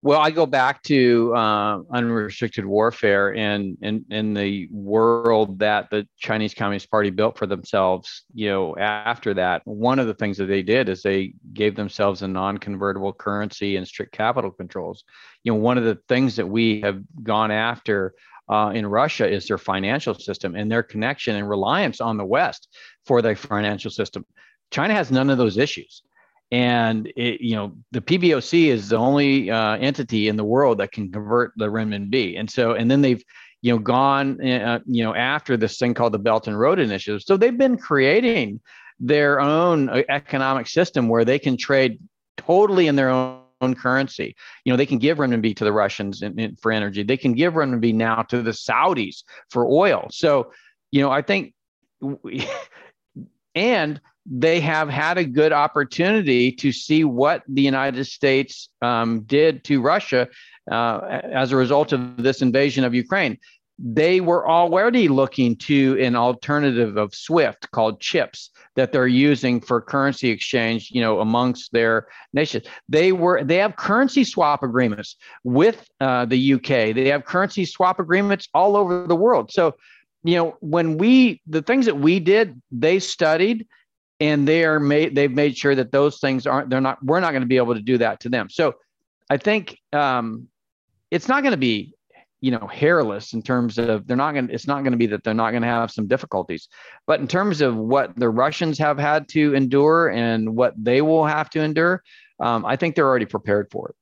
Well, I go back to uh, unrestricted warfare and in in the world that the Chinese Communist Party built for themselves. You know, after that, one of the things that they did is they gave themselves a non-convertible currency and strict capital controls. You know, one of the things that we have gone after uh, in Russia is their financial system and their connection and reliance on the West for their financial system. China has none of those issues. And, it, you know, the P B O C is the only uh, entity in the world that can convert the renminbi. And so, and then they've, you know, gone, uh, you know, after this thing called the Belt and Road Initiative. So they've been creating their own economic system where they can trade totally in their own, own currency. You know, they can give renminbi to the Russians in, in, for energy. They can give renminbi now to the Saudis for oil. So, you know, I think, we, and they have had a good opportunity to see what the United States um, did to Russia uh, as a result of this invasion of Ukraine. They were already looking to an alternative of SWIFT called CHIPS that they're using for currency exchange, you know, amongst their nations. They were they have currency swap agreements with uh, the U K. They have currency swap agreements all over the world. So you know, when we, the things that we did, they studied, and they are made, they've made sure that those things aren't, they're not, we're not going to be able to do that to them. So I think um, it's not going to be, you know, hairless in terms of they're not going to, it's not going to be that they're not going to have some difficulties, but in terms of what the Russians have had to endure and what they will have to endure, um, I think they're already prepared for it.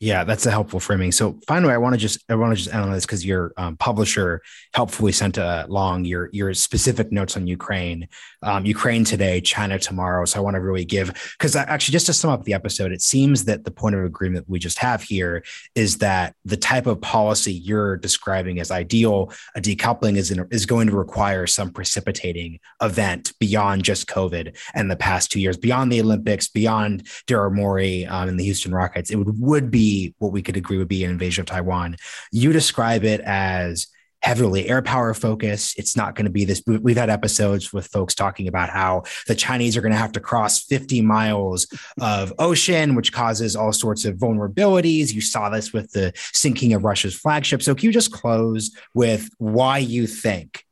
Yeah, that's a helpful framing. So finally, I want to just I want to just analyze, because your um, publisher helpfully sent along your your specific notes on Ukraine, um, Ukraine today, China tomorrow. So I want to really give, because actually, just to sum up the episode, it seems that the point of agreement we just have here is that the type of policy you're describing as ideal, a decoupling, is in, is going to require some precipitating event beyond just COVID and the past two years, beyond the Olympics, beyond Daryl Morey um, and the Houston Rockets. It would would be what we could agree would be an invasion of Taiwan. You describe it as heavily air power focused. It's not going to be this. We've had episodes with folks talking about how the Chinese are going to have to cross fifty miles of ocean, which causes all sorts of vulnerabilities. You saw this with the sinking of Russia's flagship. So can you just close with why you think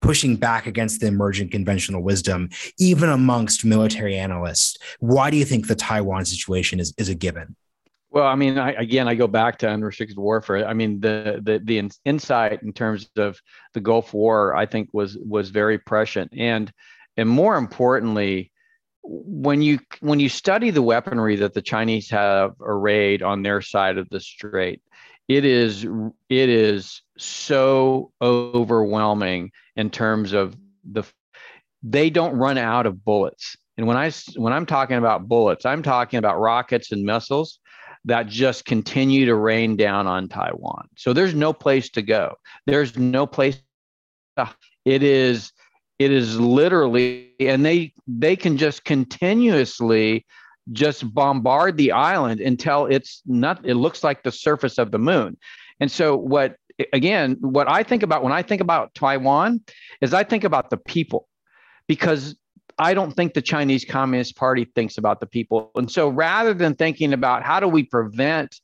pushing back against the emerging conventional wisdom, even amongst military analysts, why do you think the Taiwan situation is, is a given? Well, I mean, I, again, I go back to unrestricted warfare. I mean, the the the in, insight in terms of the Gulf War, I think, was was very prescient, and and more importantly, when you when you study the weaponry that the Chinese have arrayed on their side of the strait, it is it is so overwhelming in terms of the they don't run out of bullets. And when I when I'm talking about bullets, I'm talking about rockets and missiles that just continue to rain down on Taiwan. So there's no place to go. There's no place. It is, it is literally, and they they can just continuously just bombard the island until it's not. It looks like the surface of the moon. And so what again? What I think about when I think about Taiwan is I think about the people, because I don't think the Chinese Communist Party thinks about the people. And so rather than thinking about how do we prevent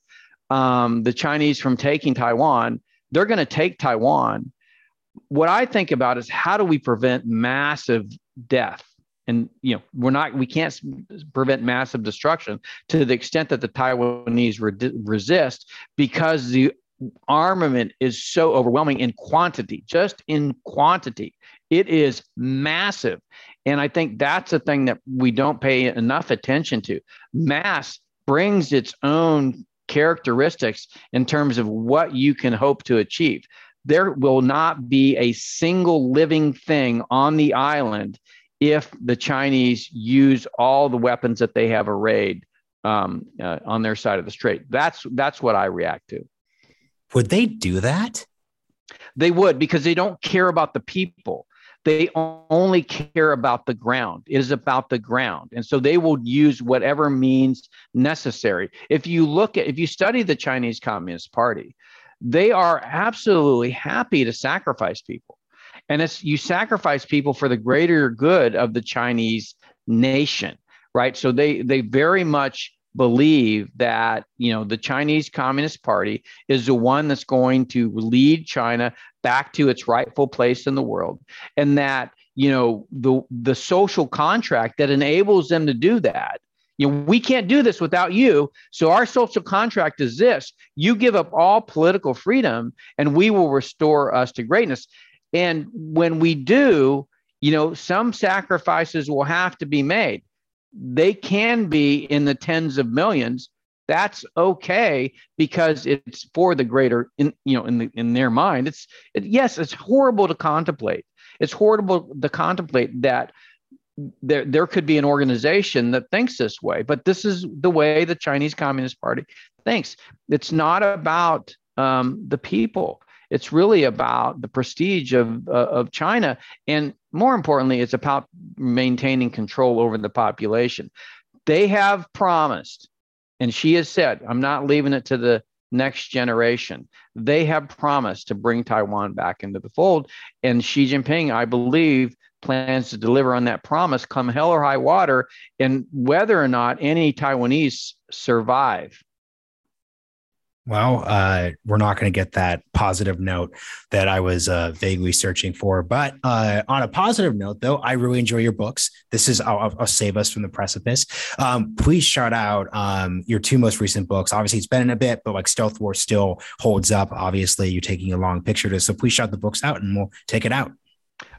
um, the Chinese from taking Taiwan, they're going to take Taiwan. What I think about is how do we prevent massive death? And, you know, we're not we can't prevent massive destruction to the extent that the Taiwanese re- resist, because the armament is so overwhelming in quantity, just in quantity. It is massive. And I think that's a thing that we don't pay enough attention to. Mass brings its own characteristics in terms of what you can hope to achieve. There will not be a single living thing on the island if the Chinese use all the weapons that they have arrayed um, uh, on their side of the strait. That's that's what I react to. Would they do that? They would, because they don't care about the people. They only care about the ground. It is about the ground. And so they will use whatever means necessary. If you look at, if you study the Chinese Communist Party, they are absolutely happy to sacrifice people. And it's, you sacrifice people for the greater good of the Chinese nation, right? So they, they very much believe that, you know, the Chinese Communist Party is the one that's going to lead China back to its rightful place in the world. And that, you know, the the social contract that enables them to do that, you know, we can't do this without you. So our social contract is this: you give up all political freedom and we will restore us to greatness. And when we do, you know, some sacrifices will have to be made. They can be in the tens of millions. That's okay, because it's for the greater, in, you know, in the, in their mind. It's it, yes, it's horrible to contemplate. It's horrible to contemplate that there there could be an organization that thinks this way. But this is the way the Chinese Communist Party thinks. It's not about um, the people. It's really about the prestige of uh, of China, and more importantly, it's about maintaining control over the population. They have promised, and she has said, I'm not leaving it to the next generation. They have promised to bring Taiwan back into the fold, and Xi Jinping, I believe, plans to deliver on that promise, come hell or high water, and whether or not any Taiwanese survive. Well, uh, we're not going to get that positive note that I was uh, vaguely searching for. But uh, on a positive note, though, I really enjoy your books. This is I'll, I'll save us from the precipice. Um, please shout out um, your two most recent books. Obviously, it's been in a bit, but like Stealth War still holds up. Obviously, you're taking a long picture to, so please shout the books out and we'll take it out.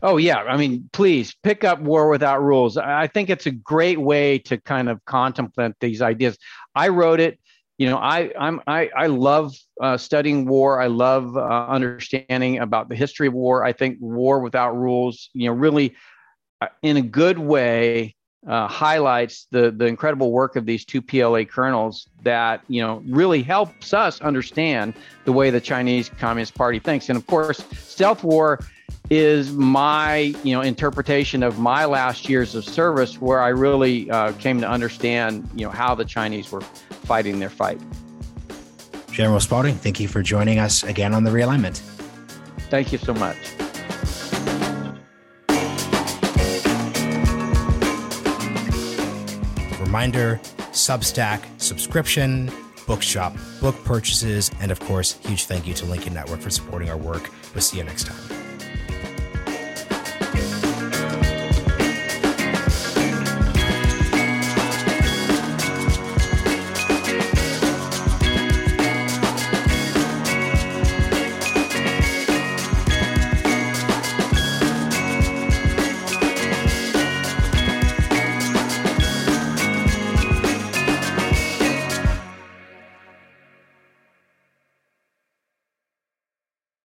Oh, yeah. I mean, please pick up War Without Rules. I think it's a great way to kind of contemplate these ideas. I wrote it. You know, I I'm I I love uh, studying war. I love uh, understanding about the history of war. I think War Without Rules, you know, really uh, in a good way uh, highlights the the incredible work of these two P L A colonels that, you know, really helps us understand the way the Chinese Communist Party thinks. And of course, Stealth War is my, you know, interpretation of my last years of service, where I really uh, came to understand, you know, how the Chinese were fighting their fight. General Spalding, thank you for joining us again on The Realignment. Thank you so much. Reminder, Substack subscription, bookshop, book purchases, and of course, huge thank you to Lincoln Network for supporting our work. We'll see you next time.